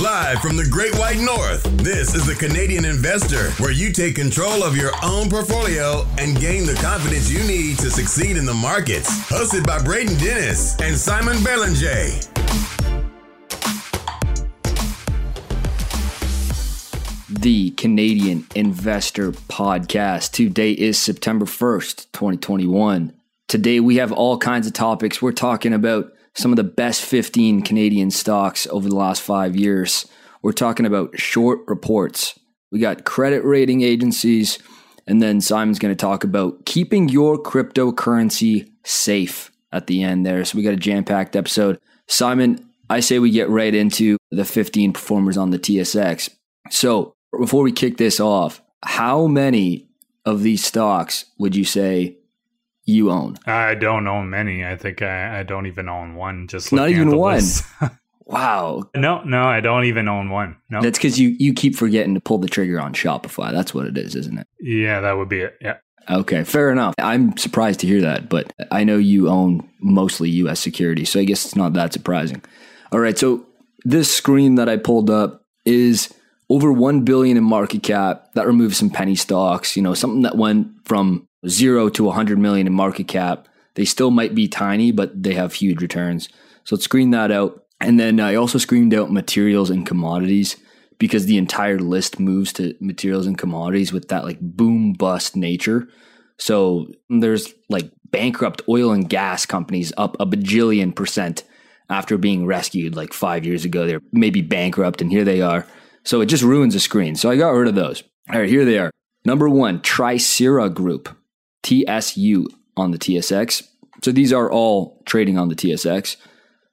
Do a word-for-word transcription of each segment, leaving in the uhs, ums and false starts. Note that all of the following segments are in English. Live from the Great White North, this is the Canadian Investor, where you take control of your own portfolio and gain the confidence you need to succeed in the markets. Hosted by Braden Dennis and Simon Belanger. The Canadian Investor Podcast. Today is September first, twenty twenty-one. Today we have all kinds of topics. We're talking about some of the best fifteen Canadian stocks over the last five years. We're talking about short reports. We got credit rating agencies. And then Simon's going to talk about keeping your cryptocurrency safe at the end there. So we got a jam-packed episode. Simon, I say we get right into the fifteen performers on the T S X. So before we kick this off, how many of these stocks would you say you own? I don't own many. I think I, I don't even own one. Just not even one. Wow. No, no, I don't even own one. No, that's because you, you keep forgetting to pull the trigger on Shopify. That's what it is, isn't it? Yeah, that would be it. Yeah. Okay, fair enough. I'm surprised to hear that, but I know you own mostly U S securities, so I guess it's not that surprising. All right, so this screen that I pulled up is over one billion dollars in market cap. That removes some penny stocks, you know, something that went from zero to one hundred million dollars in market cap. They still might be tiny, but they have huge returns. So let's screen that out. And then I also screened out materials and commodities because the entire list moves to materials and commodities with that like boom bust nature. So there's like bankrupt oil and gas companies up a bajillion percent after being rescued like five years ago. They're maybe bankrupt and here they are. So it just ruins the screen. So I got rid of those. All right, here they are. Number one, Trisura Group. T S U on the T S X. So these are all trading on the T S X.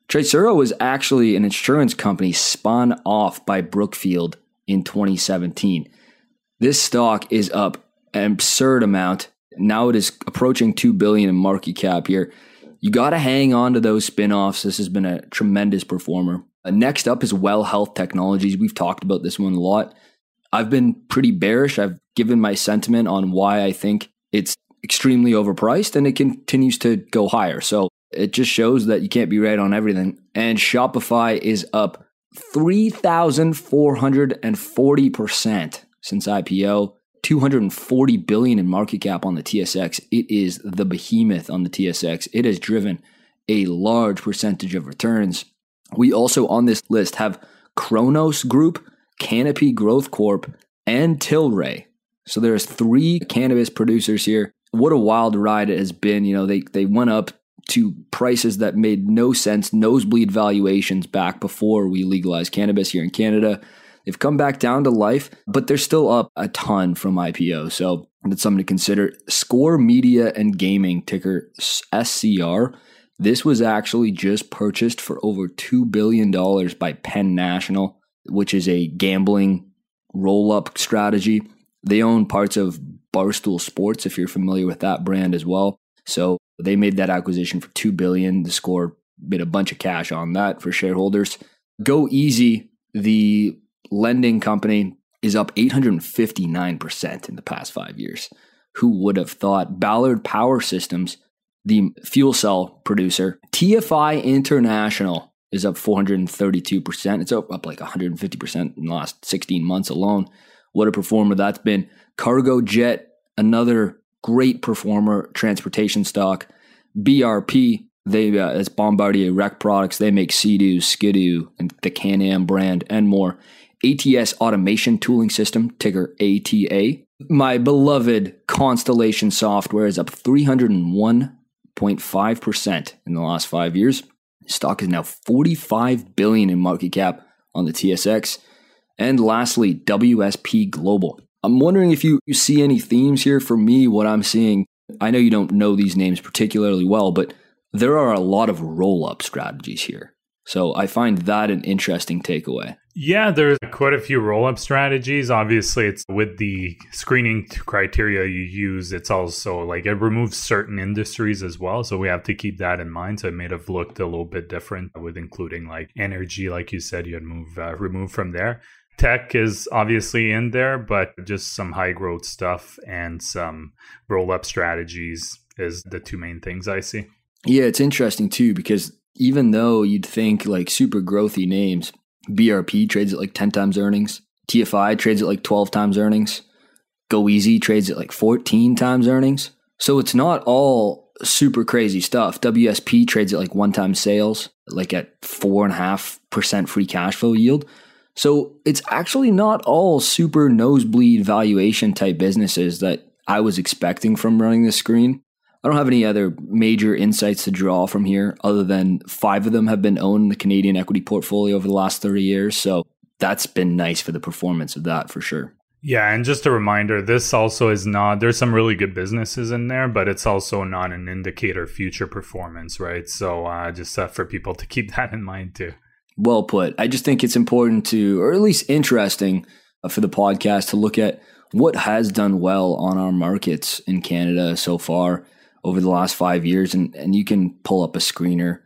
Trisura was actually an insurance company spun off by Brookfield in twenty seventeen. This stock is up an absurd amount. Now it is approaching two billion dollars in market cap here. You got to hang on to those spinoffs. This has been a tremendous performer. Uh, next up is Well Health Technologies. We've talked about this one a lot. I've been pretty bearish. I've given my sentiment on why I think it's extremely overpriced and it continues to go higher. So it just shows that you can't be right on everything. And Shopify is up three thousand four hundred forty percent since I P O, two hundred forty billion dollars in market cap on the T S X. It is the behemoth on the T S X. It has driven a large percentage of returns. We also on this list have Cronos Group, Canopy Growth Corp, and Tilray. So there's three cannabis producers here. What a wild ride it has been. You know, they they went up to prices that made no sense, nosebleed valuations back before we legalized cannabis here in Canada. They've come back down to life, but they're still up a ton from I P O. So that's something to consider. Score Media and Gaming, ticker S C R. This was actually just purchased for over two billion dollars by Penn National, which is a gambling roll-up strategy. They own parts of Barstool Sports, if you're familiar with that brand as well. So they made that acquisition for two billion dollars. The Score made a bunch of cash on that for shareholders. GoEasy, the lending company, is up eight hundred fifty-nine percent in the past five years. Who would have thought? Ballard Power Systems, the fuel cell producer. T F I International is up four hundred thirty-two percent. It's up, up like one hundred fifty percent in the last sixteen months alone. What a performer that's been. CargoJet, another great performer, transportation stock. B R P, they uh, it's Bombardier Rec Products. They make Sea-Doo, Skidoo, and the Can-Am brand and more. A T S Automation Tooling System, ticker A T A. My beloved Constellation software is up three hundred one point five percent in the last five years. Stock is now forty-five billion dollars in market cap on the T S X. And lastly, W S P Global. I'm wondering if you, you see any themes here. For me, what I'm seeing, I know you don't know these names particularly well, but there are a lot of roll-up strategies here. So I find that an interesting takeaway. Yeah, there's quite a few roll-up strategies. Obviously, it's with the screening criteria you use. It's also like it removes certain industries as well. So we have to keep that in mind. So it may have looked a little bit different with including like energy, like you said, you'd move uh, remove from there. Tech is obviously in there, but just some high growth stuff and some roll-up strategies is the two main things I see. Yeah, it's interesting too, because even though you'd think like super growthy names, B R P trades at like ten times earnings. T F I trades at like twelve times earnings. GoEasy trades at like fourteen times earnings. So it's not all super crazy stuff. W S P trades at like one time sales, like at four and a half percent free cash flow yield. So it's actually not all super nosebleed valuation type businesses that I was expecting from running this screen. I don't have any other major insights to draw from here other than five of them have been owned in the Canadian equity portfolio over the last thirty years. So that's been nice for the performance of that for sure. Yeah. And just a reminder, this also is not, there's some really good businesses in there, but it's also not an indicator of future performance, right? So uh, just uh, for people to keep that in mind too. Well put. I just think it's important to, or at least interesting uh, for the podcast to look at what has done well on our markets in Canada so far over the last five years. And, and you can pull up a screener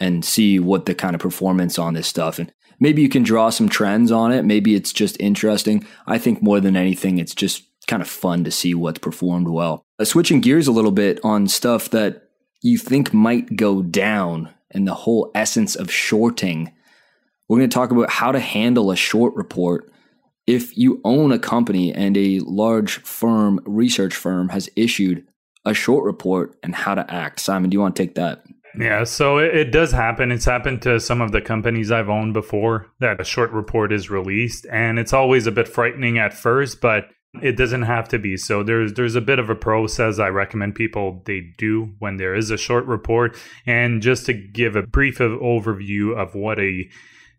and see what the kind of performance on this stuff. And maybe you can draw some trends on it. Maybe it's just interesting. I think more than anything, it's just kind of fun to see what's performed well. Uh, switching gears a little bit on stuff that you think might go down and the whole essence of shorting. We're going to talk about how to handle a short report if you own a company and a large firm, research firm, has issued a short report and how to act. Simon, do you want to take that? Yeah, so it, it does happen. It's happened to some of the companies I've owned before that a short report is released, and it's always a bit frightening at first, but it doesn't have to be. So there's there's a bit of a process I recommend people they do when there is a short report. And just to give a brief overview of what a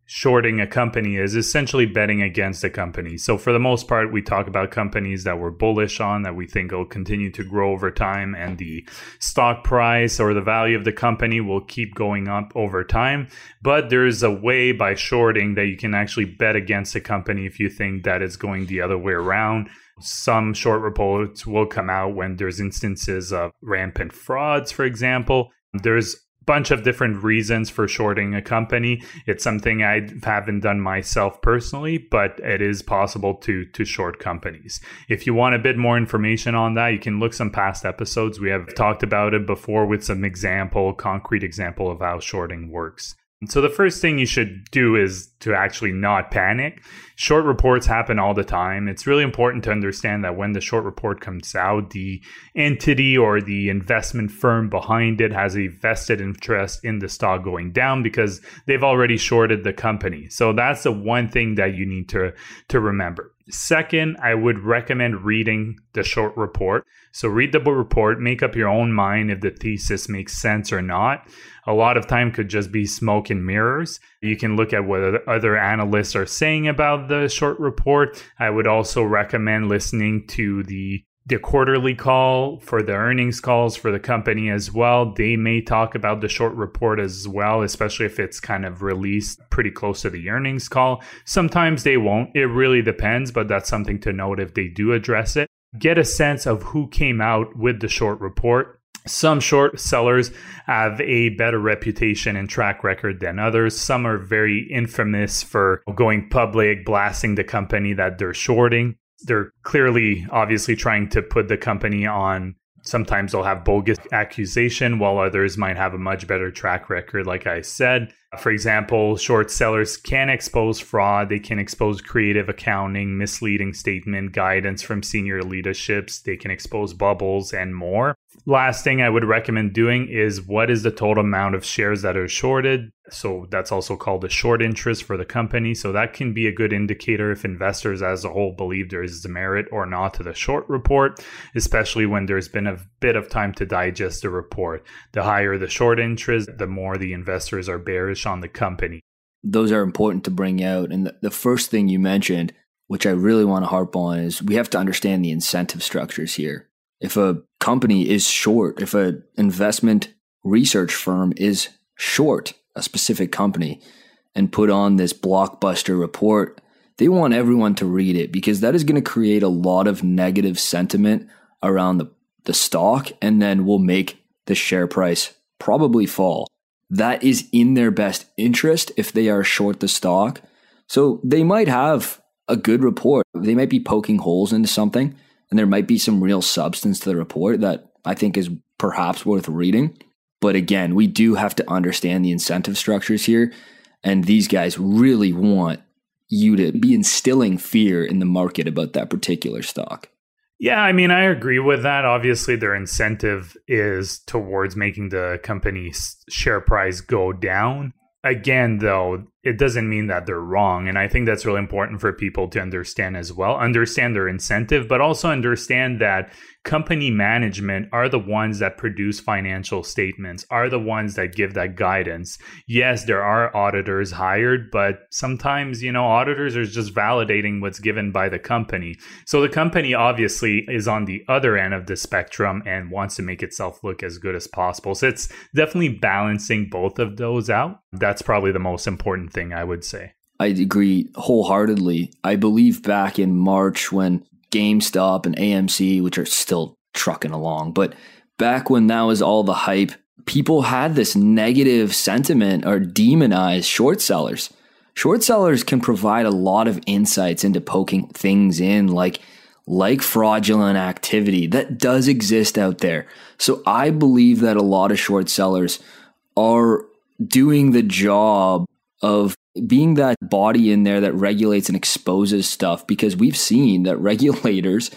shorting a company is, essentially betting against a company. So for the most part, we talk about companies that we're bullish on, that we think will continue to grow over time, and the stock price or the value of the company will keep going up over time. But there is a way by shorting that you can actually bet against a company if you think that it's going the other way around. Some short reports will come out when there's instances of rampant frauds, for example. There's bunch of different reasons for shorting a company. It's something I haven't done myself personally, but it is possible to to short companies. If you want a bit more information on that, you can look some past episodes. We have talked about it before with some example, concrete example of how shorting works. So the first thing you should do is to actually not panic. Short reports happen all the time. It's really important to understand that when the short report comes out, the entity or the investment firm behind it has a vested interest in the stock going down because they've already shorted the company. So that's the one thing that you need to, to remember. Second, I would recommend reading the short report. So read the report, make up your own mind if the thesis makes sense or not. A lot of time could just be smoke and mirrors. You can look at what other analysts are saying about the short report. I would also recommend listening to the the quarterly call, for the earnings calls for the company as well. They may talk about the short report as well, especially if it's kind of released pretty close to the earnings call. Sometimes they won't. It really depends, but that's something to note if they do address it. Get a sense of who came out with the short report. Some short sellers have a better reputation and track record than others. Some are very infamous for going public, blasting the company that they're shorting. They're clearly, obviously, trying to put the company on. Sometimes they'll have bogus accusation, while others might have a much better track record, like I said. For example, short sellers can expose fraud. They can expose creative accounting, misleading statement, guidance from senior leaderships. They can expose bubbles and more. Last thing I would recommend doing is what is the total amount of shares that are shorted? So that's also called a short interest for the company. So that can be a good indicator if investors as a whole believe there is merit or not to the short report, especially when there's been a bit of time to digest the report. The higher the short interest, the more the investors are bearish on the company. Those are important to bring out. And the first thing you mentioned, which I really want to harp on, is we have to understand the incentive structures here. If a company is short, if an investment research firm is short a specific company and put on this blockbuster report, they want everyone to read it because that is going to create a lot of negative sentiment around the, the stock, and then will make the share price probably fall. That is in their best interest if they are short the stock. So they might have a good report. They might be poking holes into something, and there might be some real substance to the report that I think is perhaps worth reading. But again, we do have to understand the incentive structures here. And these guys really want you to be instilling fear in the market about that particular stock. Yeah, I mean, I agree with that. Obviously, their incentive is towards making the company's share price go down. Again, though, it doesn't mean that they're wrong. And I think that's really important for people to understand as well. Understand their incentive, but also understand that company management are the ones that produce financial statements, are the ones that give that guidance. Yes, there are auditors hired, but sometimes, you know, auditors are just validating what's given by the company. So the company obviously is on the other end of the spectrum and wants to make itself look as good as possible. So it's definitely balancing both of those out. That's probably the most important thing, I would say. I agree wholeheartedly. I believe back in March when GameStop and A M C, which are still trucking along, but back when that was all the hype, people had this negative sentiment or demonized short sellers. Short sellers can provide a lot of insights into poking things in, like like fraudulent activity that does exist out there. So I believe that a lot of short sellers are doing the job of being that body in there that regulates and exposes stuff, because we've seen that regulators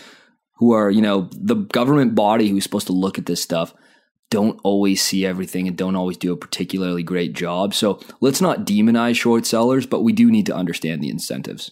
who are, you know, the government body who's supposed to look at this stuff don't always see everything and don't always do a particularly great job. So let's not demonize short sellers, but we do need to understand the incentives.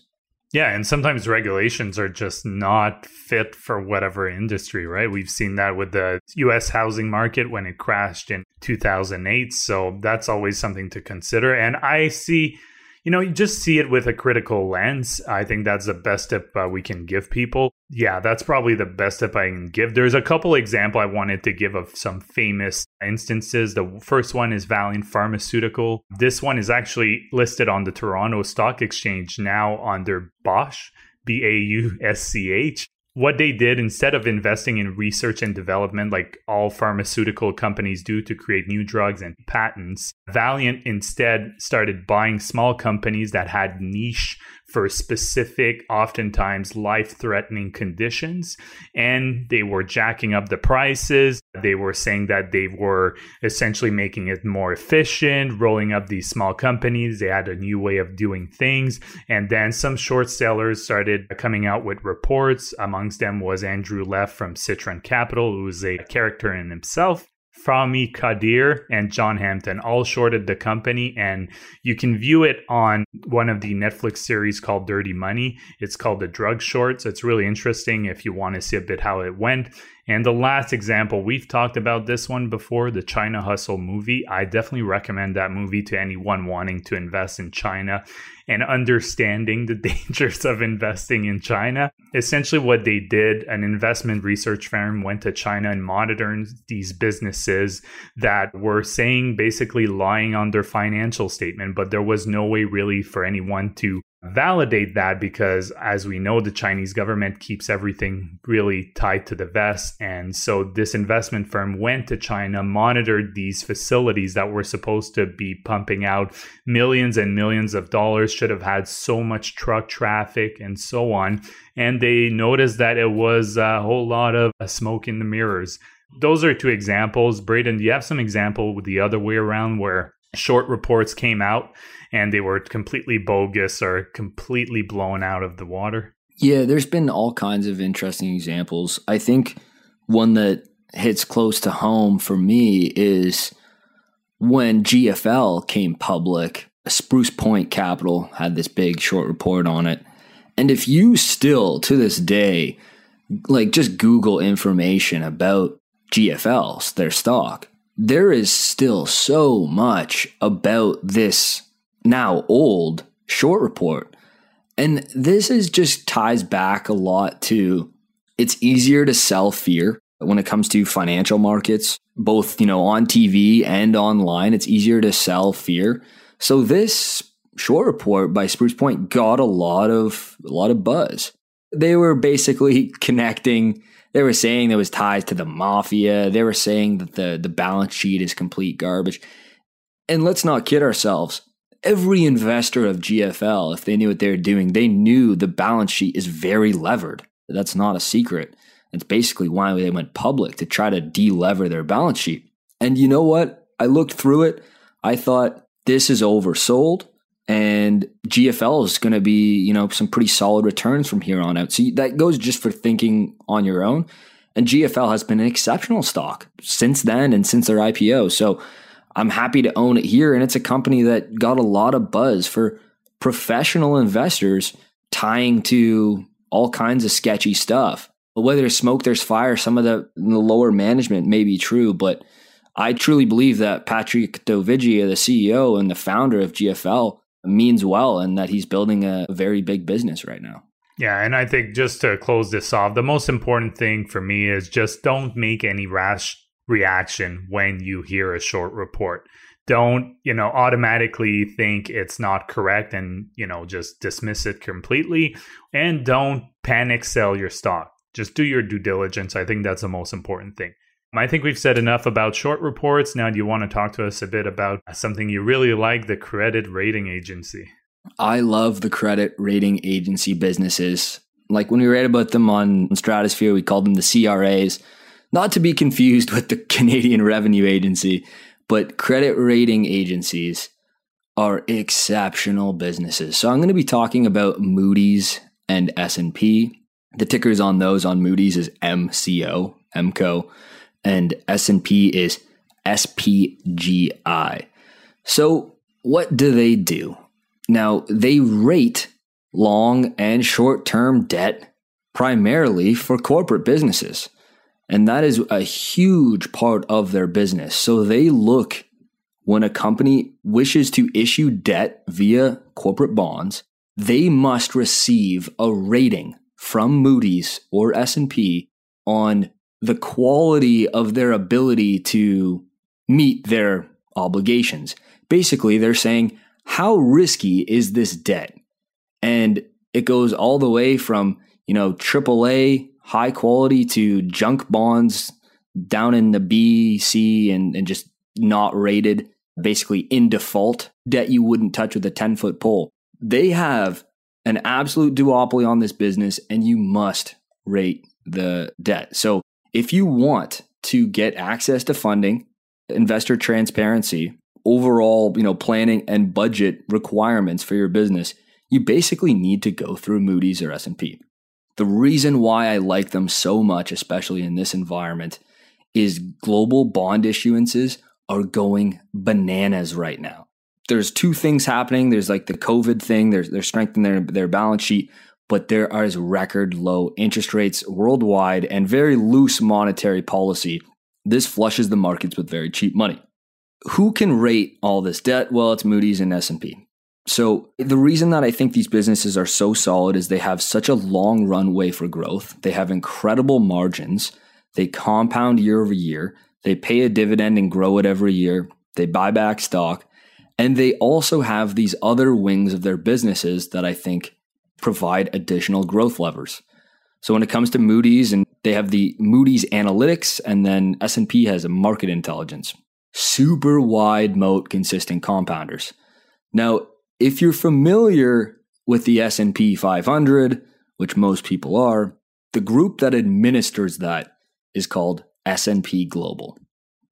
Yeah, and sometimes regulations are just not fit for whatever industry, right? We've seen that with the U S housing market when it crashed in two thousand eight. So that's always something to consider. And I see, you know, you just see it with a critical lens. I think that's the best tip uh, we can give people. Yeah, that's probably the best tip I can give. There's a couple examples I wanted to give of some famous instances. The first one is Valiant Pharmaceutical. This one is actually listed on the Toronto Stock Exchange now under B A U S C H, B A U S C H. What they did, instead of investing in research and development like all pharmaceutical companies do to create new drugs and patents, Valiant instead started buying small companies that had niche for specific, oftentimes life-threatening conditions. And they were jacking up the prices. They were saying that they were essentially making it more efficient, rolling up these small companies. They had a new way of doing things. And then some short sellers started coming out with reports. Amongst them was Andrew Leff from Citron Capital, who is a character in himself. Fahmy Kadir and John Hampton all shorted the company, and you can view it on one of the Netflix series called Dirty Money. It's called The Drug Short, so it's really interesting if you want to see a bit how it went. And the last example, we've talked about this one before, the China Hustle movie. I definitely recommend that movie to anyone wanting to invest in China and understanding the dangers of investing in China. Essentially what they did, an investment research firm went to China and monitored these businesses that were saying basically lying on their financial statement, but there was no way really for anyone to validate that, because as we know, the Chinese government keeps everything really tied to the vest. And so this investment firm went to China, monitored these facilities that were supposed to be pumping out millions and millions of dollars, should have had so much truck traffic and so on. And they noticed that it was a whole lot of smoke in the mirrors. Those are two examples. Braden, do you have some example with the other way around where short reports came out and they were completely bogus or completely blown out of the water? Yeah, there's been all kinds of interesting examples. I think one that hits close to home for me is when G F L came public, Spruce Point Capital had this big short report on it. And if you still to this day, like just Google information about G F L, their stock, there is still so much about this now old short report. And this is just ties back a lot to, it's easier to sell fear when it comes to financial markets, both, you know, on T V and online. It's easier to sell fear. So this short report by Spruce Point got a lot of a lot of buzz. They were basically connecting. They were saying there was ties to the mafia. They were saying that the, the balance sheet is complete garbage. And let's not kid ourselves. Every investor of G F L, if they knew what they were doing, they knew the balance sheet is very levered. That's not a secret. It's basically why they went public, to try to de-lever their balance sheet. And you know what? I looked through it. I thought, this is oversold. And G F L is going to be, you know, some pretty solid returns from here on out. So that goes just for thinking on your own. And G F L has been an exceptional stock since then and since their I P O. So I'm happy to own it here. And it's a company that got a lot of buzz for professional investors tying to all kinds of sketchy stuff. But whether there's smoke, there's fire. Some of the, the lower management may be true, but I truly believe that Patrick Doviglia, the C E O and the founder of G F L, means well, and that he's building a very big business right now. Yeah. And I think just to close this off, the most important thing for me is just don't make any rash reaction when you hear a short report. Don't, you know, automatically think it's not correct and, you know, just dismiss it completely. And don't panic sell your stock. Just do your due diligence. I think that's the most important thing. I think we've said enough about short reports. Now, do you want to talk to us a bit about something you really like, the credit rating agency? I love the credit rating agency businesses. Like when we read about them on Stratosphere, we called them the C R As, not to be confused with the Canadian Revenue Agency, but credit rating agencies are exceptional businesses. So I'm going to be talking about Moody's and S and P. The tickers on those on Moody's is M C O, M C O. And S and P is S P G I. So what do they do? Now, they rate long and short-term debt primarily for corporate businesses. And that is a huge part of their business. So they look when a company wishes to issue debt via corporate bonds, they must receive a rating from Moody's or S and P on the quality of their ability to meet their obligations. Basically, they're saying, how risky is this debt? And it goes all the way from, you know, triple A high quality to junk bonds down in the B, C, and, and just not rated, basically in default debt you wouldn't touch with a ten-foot pole. They have an absolute duopoly on this business, and you must rate the debt. So if you want to get access to funding, investor transparency, overall, you know, planning and budget requirements for your business, you basically need to go through Moody's or S and P. The reason why I like them so much, especially in this environment, is global bond issuances are going bananas right now. There's two things happening. There's like the COVID thing. There's they're strengthening their, their balance sheet. But there are record low interest rates worldwide and very loose monetary policy. This flushes the markets with very cheap money. Who can rate all this debt? Well, it's Moody's and S and P. So the reason that I think these businesses are so solid is they have such a long runway for growth. They have incredible margins. They compound year over year. They pay a dividend and grow it every year. They buy back stock. And they also have these other wings of their businesses that I think provide additional growth levers. So when it comes to Moody's, and they have the Moody's Analytics, and then S and P has a market intelligence. Super wide moat consistent compounders. Now, if you're familiar with the S and P five hundred, which most people are, the group that administers that is called S and P Global.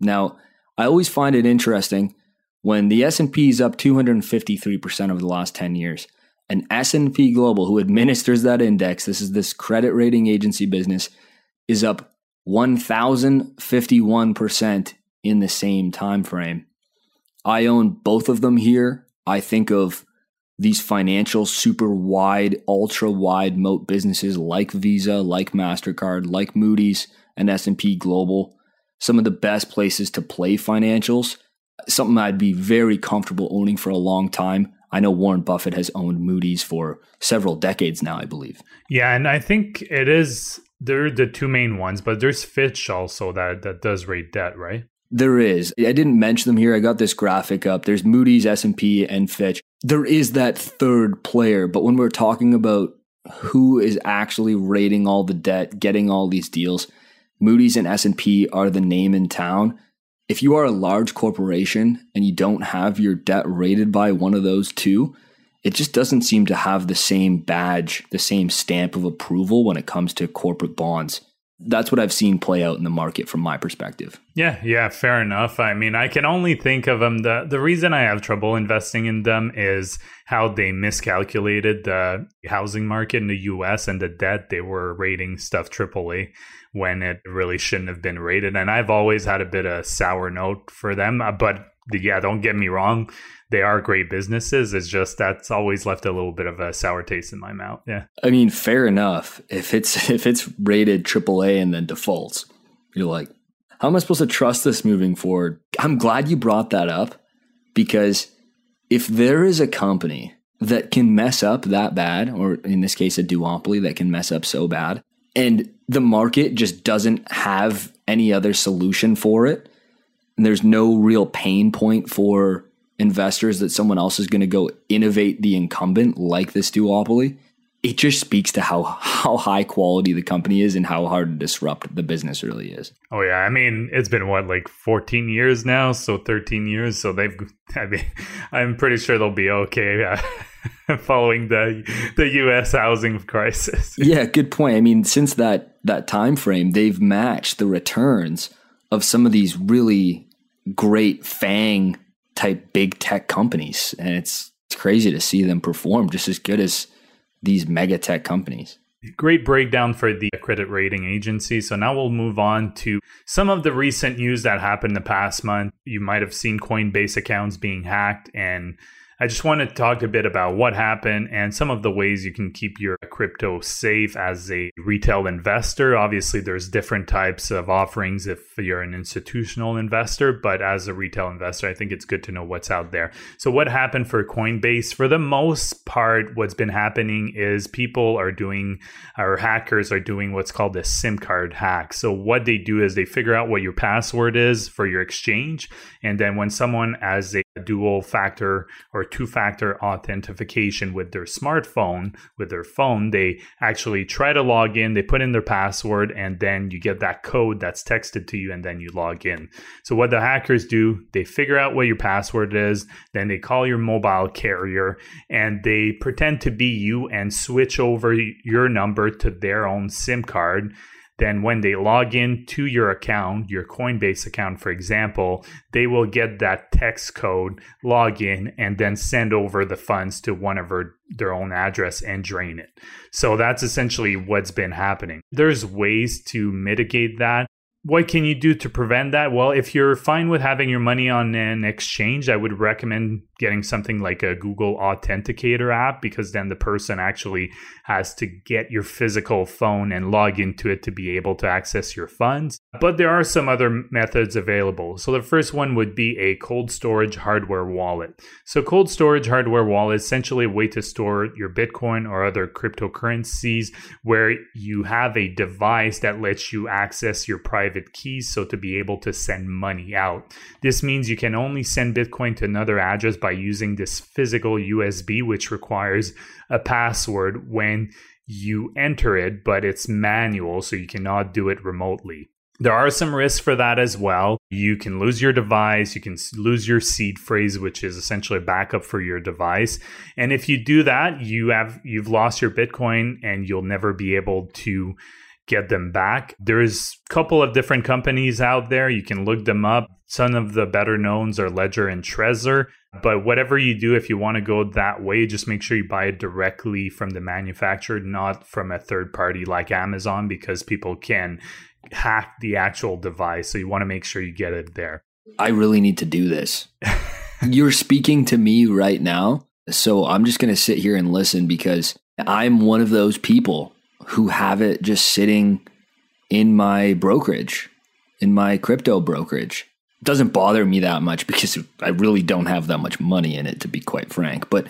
Now, I always find it interesting when the S and P is up two hundred fifty-three percent over the last ten years, and S and P Global, who administers that index, this is this credit rating agency business, is up one thousand fifty-one percent in the same time frame. I own both of them here. I think of these financial super wide, ultra wide moat businesses like Visa, like MasterCard, like Moody's and S and P Global, some of the best places to play financials, something I'd be very comfortable owning for a long time. I know Warren Buffett has owned Moody's for several decades now, I believe. Yeah, and I think it is, they're the two main ones, but there's Fitch also that, that does rate debt, right? There is. I didn't mention them here. I got this graphic up. There's Moody's, S and P, and Fitch. There is that third player, but when we're talking about who is actually rating all the debt, getting all these deals, Moody's and S and P are the name in town. If you are a large corporation and you don't have your debt rated by one of those two, it just doesn't seem to have the same badge, the same stamp of approval when it comes to corporate bonds. that's what I've seen play out in the market from my perspective. Yeah, yeah, fair enough. I mean, I can only think of them. The, the reason I have trouble investing in them is how they miscalculated the housing market in the U S and the debt. They were rating stuff triple A when it really shouldn't have been rated. And I've always had a bit of sour note for them. But yeah, don't get me wrong. They are great businesses. It's just that's always left a little bit of a sour taste in my mouth. Yeah. I mean, fair enough. If it's if it's rated triple A and then defaults, you're like, how am I supposed to trust this moving forward? I'm glad you brought that up, because if there is a company that can mess up that bad, or in this case, a duopoly that can mess up so bad, and the market just doesn't have any other solution for it, and there's no real pain point for investors that someone else is going to go innovate the incumbent like this duopoly, it just speaks to how how high quality the company is and how hard to disrupt the business really is. Oh yeah, I mean, it's been what, like fourteen years now, so thirteen years, so they've, I mean, I'm pretty sure they'll be okay uh, following the the U S housing crisis. Yeah, good point. I mean, since that that time frame, they've matched the returns of some of these really great FANG type big tech companies. And it's, it's crazy to see them perform just as good as these mega tech companies. Great breakdown for the credit rating agency. So now we'll move on to some of the recent news that happened the past month. You might have seen Coinbase accounts being hacked, and I just want to talk a bit about what happened and some of the ways you can keep your crypto safe as a retail investor. Obviously, there's different types of offerings if you're an institutional investor, but as a retail investor, I think it's good to know what's out there. So what happened for Coinbase? For the most part, what's been happening is people are doing, or hackers are doing what's called a SIM card hack. So what they do is they figure out what your password is for your exchange. And then when someone has a dual factor or two-factor authentication with their smartphone, with their phone, they actually try to log in, they put in their password, and then you get that code that's texted to you, and then you log in. So what the hackers do, they figure out what your password is, then they call your mobile carrier, and they pretend to be you and switch over your number to their own SIM card. Then when they log in to your account, your Coinbase account, for example, they will get that text code, log in, and then send over the funds to one of her, their own address and drain it. So that's essentially what's been happening. There's ways to mitigate that. What can you do to prevent that? Well, if you're fine with having your money on an exchange, I would recommend getting something like a Google Authenticator app, because then the person actually has to get your physical phone and log into it to be able to access your funds. But there are some other methods available. So the first one would be a cold storage hardware wallet. So cold storage hardware wallet is essentially a way to store your Bitcoin or other cryptocurrencies where you have a device that lets you access your private keys, so to be able to send money out. This means you can only send Bitcoin to another address by using this physical U S B, which requires a password when you enter it, but it's manual, so you cannot do it remotely. There are some risks for that as well. You can lose your device, you can lose your seed phrase, which is essentially a backup for your device. And if you do that, you have you've lost your Bitcoin and you'll never be able to get them back. There's a couple of different companies out there. You can look them up. Some of the better knowns are Ledger and Trezor. But whatever you do, if you want to go that way, just make sure you buy it directly from the manufacturer, not from a third party like Amazon, because people can hack the actual device. So you want to make sure you get it there. I really need to do this. You're speaking to me right now. So I'm just going to sit here and listen, because I'm one of those people who have it just sitting in my brokerage, in my crypto brokerage. It doesn't bother me that much because I really don't have that much money in it, to be quite frank. But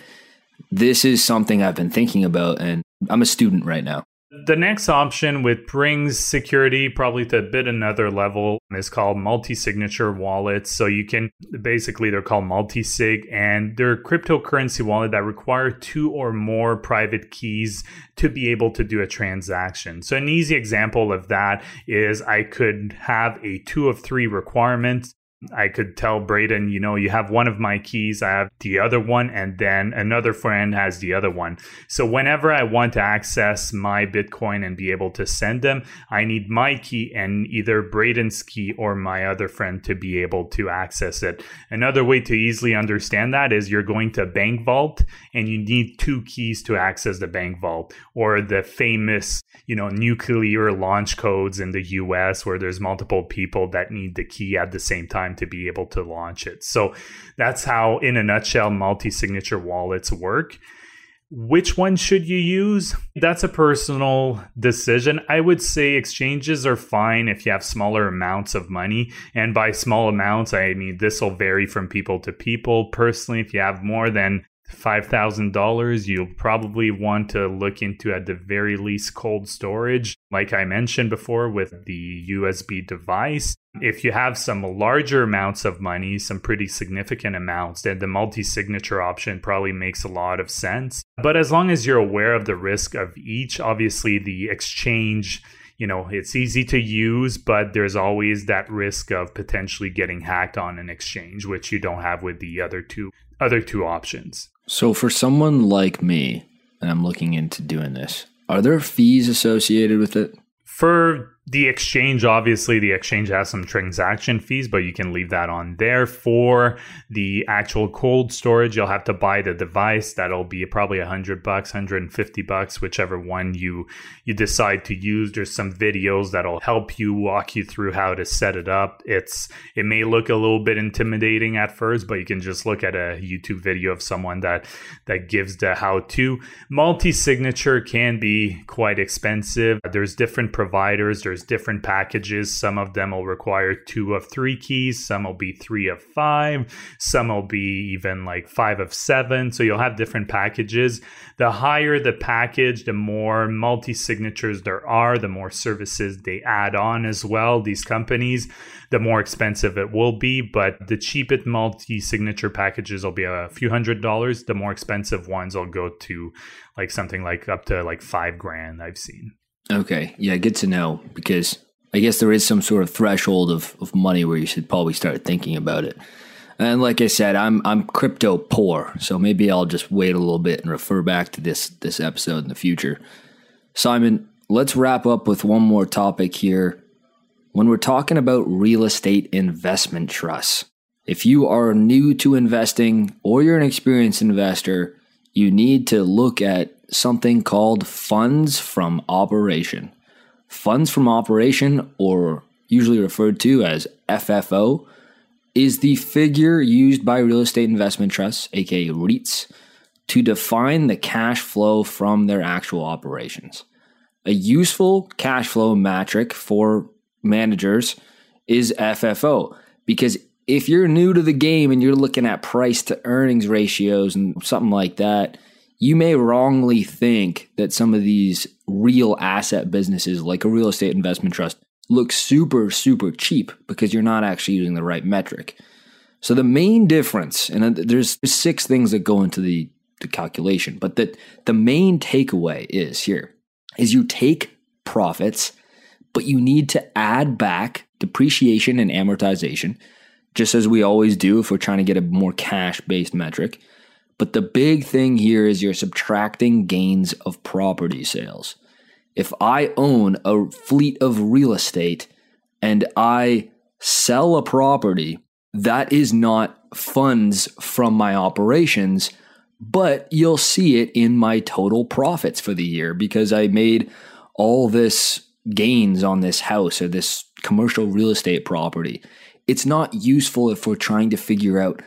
this is something I've been thinking about, and I'm a student right now. The next option, which brings security probably to a bit another level, is called multi-signature wallets. So you can, basically they're called multi-sig, and they're a cryptocurrency wallet that require two or more private keys to be able to do a transaction. So an easy example of that is I could have a two of three requirement I could tell Braden, you know, you have one of my keys, I have the other one, and then another friend has the other one. So whenever I want to access my Bitcoin and be able to send them, I need my key and either Braden's key or my other friend to be able to access it. Another way to easily understand that is you're going to bank vault and you need two keys to access the bank vault, or the famous, you know, nuclear launch codes in the U S where there's multiple people that need the key at the same time to be able to launch it. So that's how, in a nutshell, multi-signature wallets work. Which one should you use? That's a personal decision. I would say exchanges are fine if you have smaller amounts of money. And by small amounts, I mean this will vary from people to people. Personally, if you have more than five thousand dollars, you'll probably want to look into, at the very least, cold storage, like I mentioned before with the U S B device. If you have some larger amounts of money, some pretty significant amounts, then the multi-signature option probably makes a lot of sense. But as long as you're aware of the risk of each, obviously the exchange, you know, it's easy to use, but there's always that risk of potentially getting hacked on an exchange, which you don't have with the other two other two options. So for someone like me, and I'm looking into doing this, are there fees associated with it? For the exchange, obviously, the exchange has some transaction fees, but you can leave that on there. For the actual cold storage, you'll have to buy the device. That'll be probably one hundred bucks, one hundred fifty bucks, whichever one you you decide to use. There's some videos that'll help you, walk you through how to set it up. It's It may look a little bit intimidating at first, but you can just look at a YouTube video of someone that, that gives the how-to. Multi-signature can be quite expensive. There's different providers. There's There's different packages. Some of them will require two of three keys. Some will be three of five. Some will be even like five of seven. So you'll have different packages. The higher the package, the more multi-signatures there are, the more services they add on as well. These companies, the more expensive it will be. But the cheapest multi-signature packages will be a few hundred dollars. The more expensive ones will go to like something like up to like five grand I've seen. Okay. Yeah, good to know, because I guess there is some sort of threshold of, of money where you should probably start thinking about it. And like I said, I'm I'm crypto poor, so maybe I'll just wait a little bit and refer back to this this episode in the future. Simon, let's wrap up with one more topic here. When we're talking about real estate investment trusts, if you are new to investing or you're an experienced investor, you need to look at something called funds from operation. Funds from operation, or usually referred to as F F O, is the figure used by real estate investment trusts, aka REITs, to define the cash flow from their actual operations. A useful cash flow metric for managers is F F O, because if you're new to the game and you're looking at price to earnings ratios and something like that, you may wrongly think that some of these real asset businesses, like a real estate investment trust, look super, super cheap because you're not actually using the right metric. So the main difference, and there's six things that go into the, the calculation, but the, the main takeaway is here, is you take profits, but you need to add back depreciation and amortization, just as we always do if we're trying to get a more cash-based metric. But the big thing here is you're subtracting gains of property sales. If I own a fleet of real estate and I sell a property, that is not funds from my operations, but you'll see it in my total profits for the year because I made all this gains on this house or this commercial real estate property. It's not useful if we're trying to figure out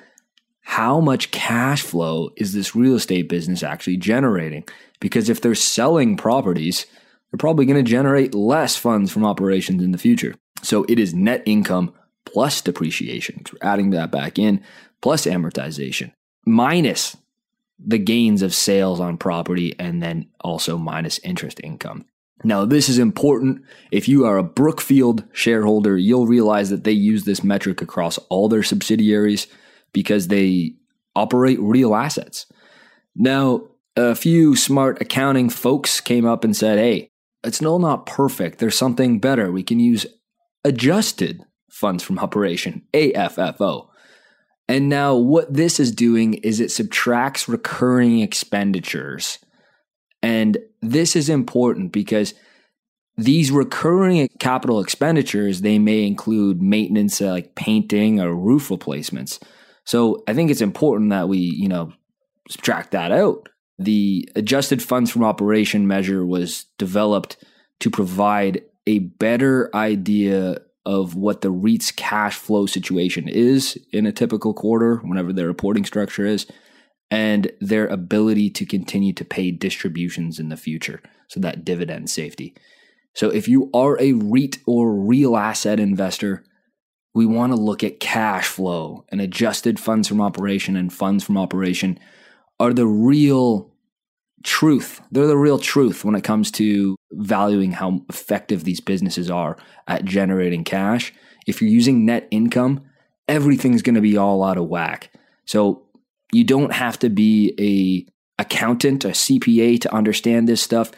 how much cash flow is this real estate business actually generating? Because if they're selling properties, they're probably going to generate less funds from operations in the future. So it is net income plus depreciation. We're adding that back in, plus amortization, minus the gains of sales on property, and then also minus interest income. Now, this is important. If you are a Brookfield shareholder, you'll realize that they use this metric across all their subsidiaries, because they operate real assets. Now, a few smart accounting folks came up and said, hey, it's still not perfect. There's something better. We can use adjusted funds from operation, A F F O. And now what this is doing is it subtracts recurring expenditures. And this is important because these recurring capital expenditures, they may include maintenance uh, like painting or roof replacements. So I think it's important that we, you know, subtract that out. The adjusted funds from operation measure was developed to provide a better idea of what the REIT's cash flow situation is in a typical quarter, whenever their reporting structure is, and their ability to continue to pay distributions in the future. So that dividend safety. So if you are a REIT or real asset investor, we want to look at cash flow, and adjusted funds from operation and funds from operation are the real truth. They're the real truth when it comes to valuing how effective these businesses are at generating cash. If you're using net income, everything's going to be all out of whack. So you don't have to be a accountant, a C P A to understand this stuff.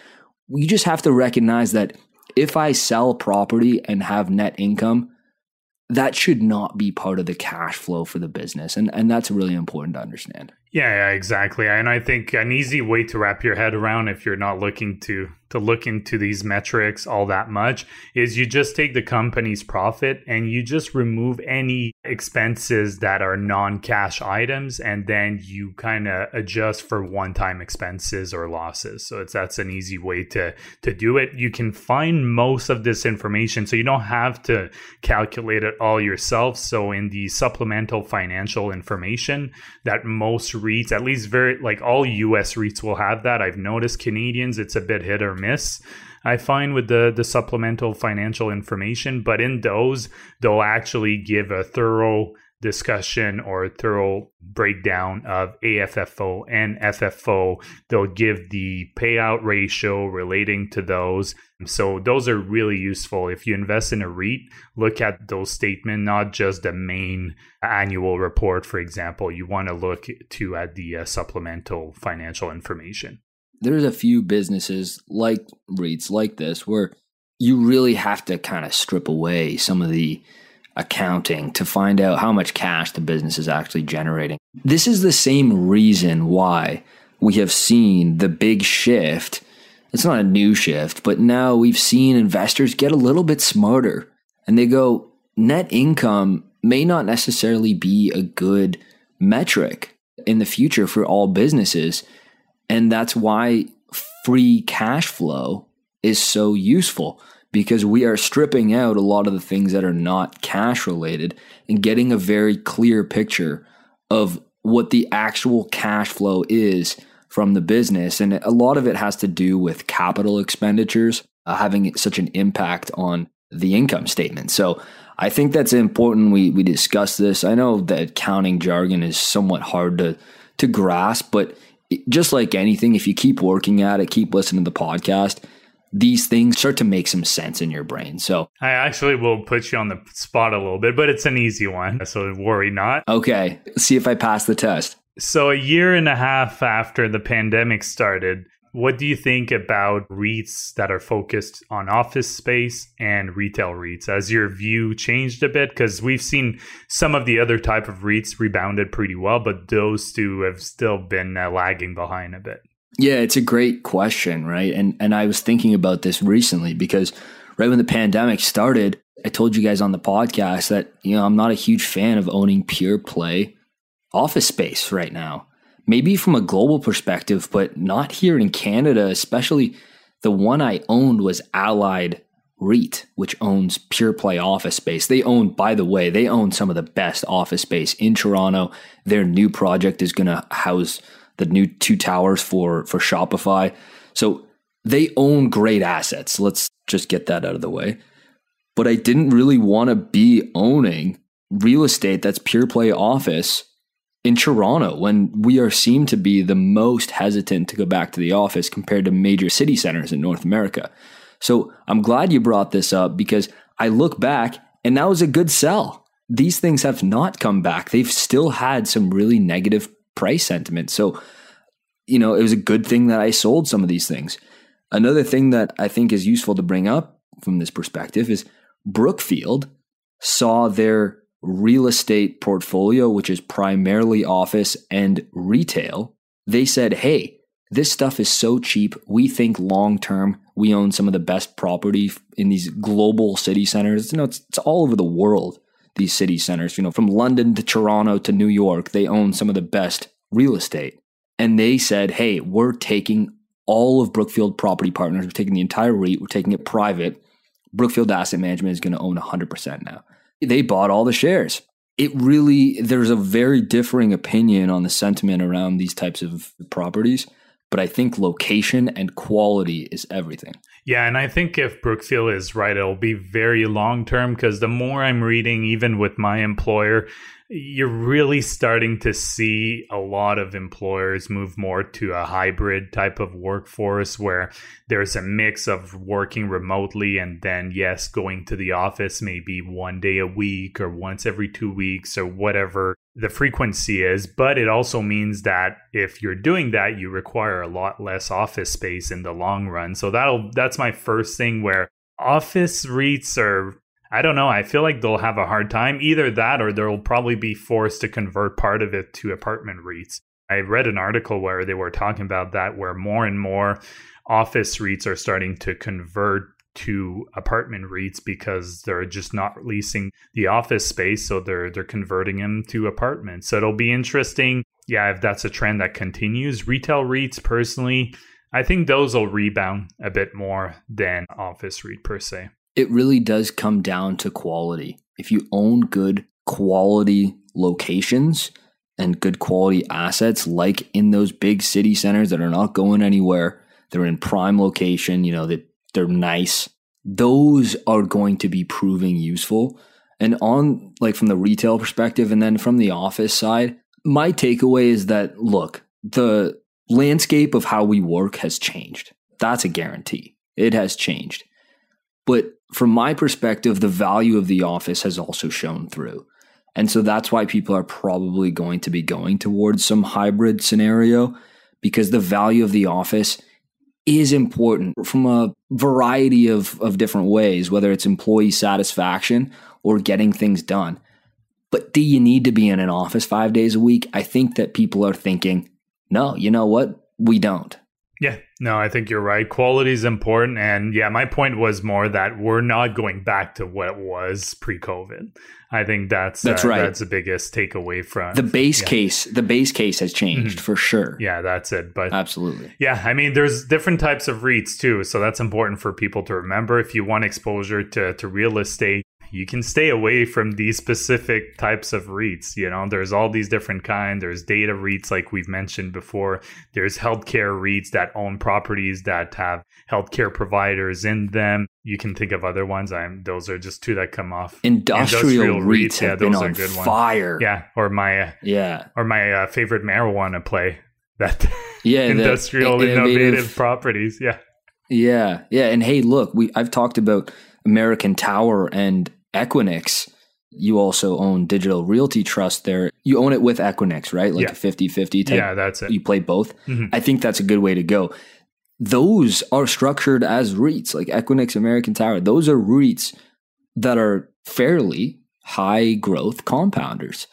You just have to recognize that if I sell property and have net income, that should not be part of the cash flow for the business. And and that's really important to understand. Yeah, yeah, exactly. And I think an easy way to wrap your head around if you're not looking to to look into these metrics all that much is you just take the company's profit and you just remove any expenses that are non-cash items, and then you kind of adjust for one-time expenses or losses. So it's that's an easy way to to do it. You can find most of this information, so you don't have to calculate it all yourself. So in the supplemental financial information that most REITs, at least very like all U S REITs will have that. I've noticed Canadians, it's a bit hit or miss, I find, with the, the supplemental financial information. But in those, they'll actually give a thorough discussion or a thorough breakdown of A F F O and F F O. They'll give the payout ratio relating to those. So those are really useful. If you invest in a REIT, look at those statements, not just the main annual report, for example. You want to look to at the uh, supplemental financial information. There's a few businesses like REITs like this where you really have to kind of strip away some of the accounting to find out how much cash the business is actually generating. This is the same reason why we have seen the big shift. It's not a new shift, but now we've seen investors get a little bit smarter, and they go, net income may not necessarily be a good metric in the future for all businesses. And that's why free cash flow is so useful, because we are stripping out a lot of the things that are not cash related and getting a very clear picture of what the actual cash flow is from the business. And a lot of it has to do with capital expenditures uh, having such an impact on the income statement. So I think that's important. We, we discuss this. I know that accounting jargon is somewhat hard to, to grasp, but just like anything, if you keep working at it, keep listening to the podcast, these things start to make some sense in your brain. So I actually will put you on the spot a little bit, but it's an easy one, so worry not. Okay, let's see if I pass the test. So a year and a half after the pandemic started, what do you think about REITs that are focused on office space and retail REITs? Has your view changed a bit? Because we've seen some of the other type of REITs rebounded pretty well, but those two have still been uh, lagging behind a bit. Yeah, it's a great question, right? And and I was thinking about this recently because right when the pandemic started, I told you guys on the podcast that, you know, I'm not a huge fan of owning pure play office space right now. Maybe from a global perspective, but not here in Canada, especially. The one I owned was Allied REIT, which owns pure play office space. They own, by the way, they own some of the best office space in Toronto. Their new project is going to house the new two towers for, for Shopify. So they own great assets. Let's just get that out of the way. But I didn't really want to be owning real estate that's pure play office in Toronto, when we are seen to be the most hesitant to go back to the office compared to major city centers in North America. So I'm glad you brought this up, because I look back and that was a good sell. These things have not come back. They've still had some really negative price sentiment. So, you know, it was a good thing that I sold some of these things. Another thing that I think is useful to bring up from this perspective is Brookfield saw their real estate portfolio, which is primarily office and retail, they said, hey, this stuff is so cheap. We think long-term, we own some of the best property in these global city centers. You know, it's, it's all over the world, these city centers, you know, from London to Toronto to New York, they own some of the best real estate. And they said, hey, we're taking all of Brookfield Property Partners. We're taking the entire REIT. We're taking it private. Brookfield Asset Management is going to own one hundred percent now. They bought all the shares. It really, there's a very differing opinion on the sentiment around these types of properties. But I think location and quality is everything. Yeah, and I think if Brookfield is right, it'll be very long-term, because the more I'm reading, even with my employer, you're really starting to see a lot of employers move more to a hybrid type of workforce where there's a mix of working remotely and then, yes, going to the office maybe one day a week or once every two weeks or whatever the frequency is. But it also means that if you're doing that, you require a lot less office space in the long run. So that'll that's my first thing, where office REITs are, I don't know. I feel like they'll have a hard time. Either that, or they'll probably be forced to convert part of it to apartment REITs. I read an article where they were talking about that, where more and more office REITs are starting to convert to apartment REITs because they're just not leasing the office space. So they're they're converting them to apartments. So it'll be interesting. Yeah, if that's a trend that continues. Retail REITs, personally, I think those will rebound a bit more than office REIT per se. It really does come down to quality. If you own good quality locations and good quality assets, like in those big city centers that are not going anywhere, they're in prime location, you know, that they're nice, those are going to be proving useful. And on like from the retail perspective and then from the office side, my takeaway is that, look, the landscape of how we work has changed. That's a guarantee. It has changed. But from my perspective, the value of the office has also shown through. And so that's why people are probably going to be going towards some hybrid scenario, because the value of the office is important from a variety of, of different ways, whether it's employee satisfaction or getting things done. But do you need to be in an office five days a week? I think that people are thinking, no, you know what? We don't. Yeah, no, I think you're right. Quality is important. And yeah, my point was more that we're not going back to what it was pre-COVID. I think that's that's, uh, right. that's the biggest takeaway from the base yeah. case. The base case has changed mm-hmm. for sure. Yeah, that's it. But absolutely. Yeah, I mean, there's different types of REITs too. So that's important for people to remember. If you want exposure to, to real estate, you can stay away from these specific types of REITs. You know, there's all these different kinds. There's data REITs, like we've mentioned before. There's healthcare REITs that own properties that have healthcare providers in them. You can think of other ones. I'm those are just two that come off. Industrial, Industrial REITs, REITs have yeah, those been are on good fire. Ones. Yeah, or my uh, yeah, or my uh, favorite marijuana play that yeah, industrial the, innovative, innovative properties. Yeah, yeah, yeah. And hey, look, we I've talked about American Tower and Equinix. You also own Digital Realty Trust there. You own it with Equinix, right? Like yeah. a fifty-fifty type. Yeah, that's it. You play both. Mm-hmm. I think that's a good way to go. Those are structured as REITs, like Equinix, American Tower. Those are REITs that are fairly high growth compounders.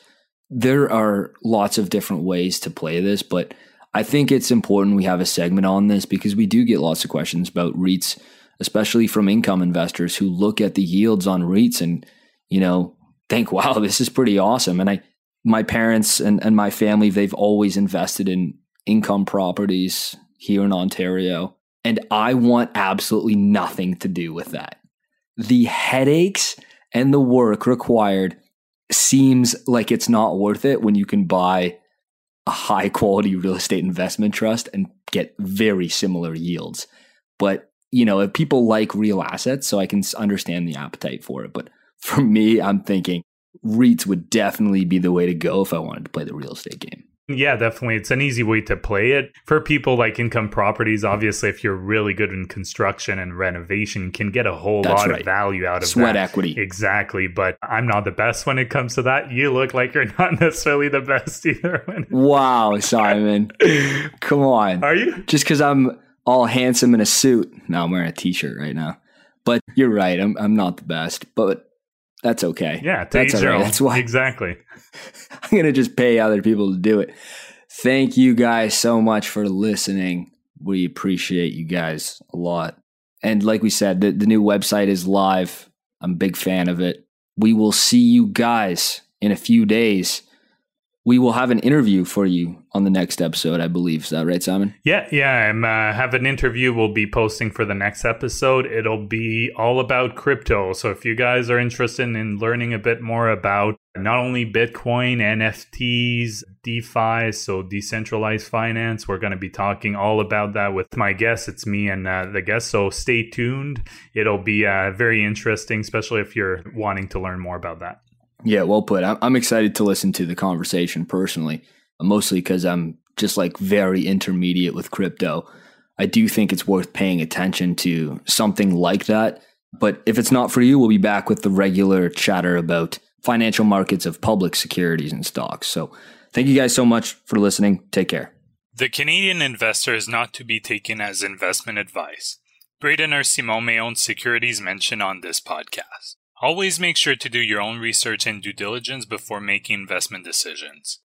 There are lots of different ways to play this, but I think it's important we have a segment on this, because we do get lots of questions about REITs, especially from income investors who look at the yields on REITs and, you know, think, wow, this is pretty awesome. And I, my parents and, and my family, they've always invested in income properties here in Ontario. And I want absolutely nothing to do with that. The headaches and the work required seems like it's not worth it when you can buy a high quality real estate investment trust and get very similar yields. But you know, if people like real assets, so I can understand the appetite for it. But for me, I'm thinking REITs would definitely be the way to go if I wanted to play the real estate game. Yeah, definitely. It's an easy way to play it. For people like income properties, obviously, if you're really good in construction and renovation, you can get a whole That's lot right. of value out of Sweat that. Equity. Exactly. But I'm not the best when it comes to that. You look like you're not necessarily the best either. When- wow, Simon. Come on. Are you? Just because I'm all handsome in a suit. Now I'm wearing a t-shirt right now, but you're right. I'm I'm not the best, but That's okay. Yeah, to that's each their own. That's why exactly. I'm gonna just pay other people to do it. Thank you guys so much for listening. We appreciate you guys a lot. And like we said, the, the new website is live. I'm a big fan of it. We will see you guys in a few days. We will have an interview for you on the next episode, I believe. Is that right, Simon? Yeah, yeah. I'm uh, have an interview we'll be posting for the next episode. It'll be all about crypto. So if you guys are interested in learning a bit more about not only Bitcoin, N F Ts, DeFi, so decentralized finance, we're going to be talking all about that with my guest. It's me and uh, the guest. So stay tuned. It'll be uh, very interesting, especially if you're wanting to learn more about that. Yeah, well put. I'm excited to listen to the conversation personally, mostly because I'm just like very intermediate with crypto. I do think it's worth paying attention to something like that. But if it's not for you, we'll be back with the regular chatter about financial markets of public securities and stocks. So thank you guys so much for listening. Take care. The Canadian Investor is not to be taken as investment advice. Braden or Simon may own securities mentioned on this podcast. Always make sure to do your own research and due diligence before making investment decisions.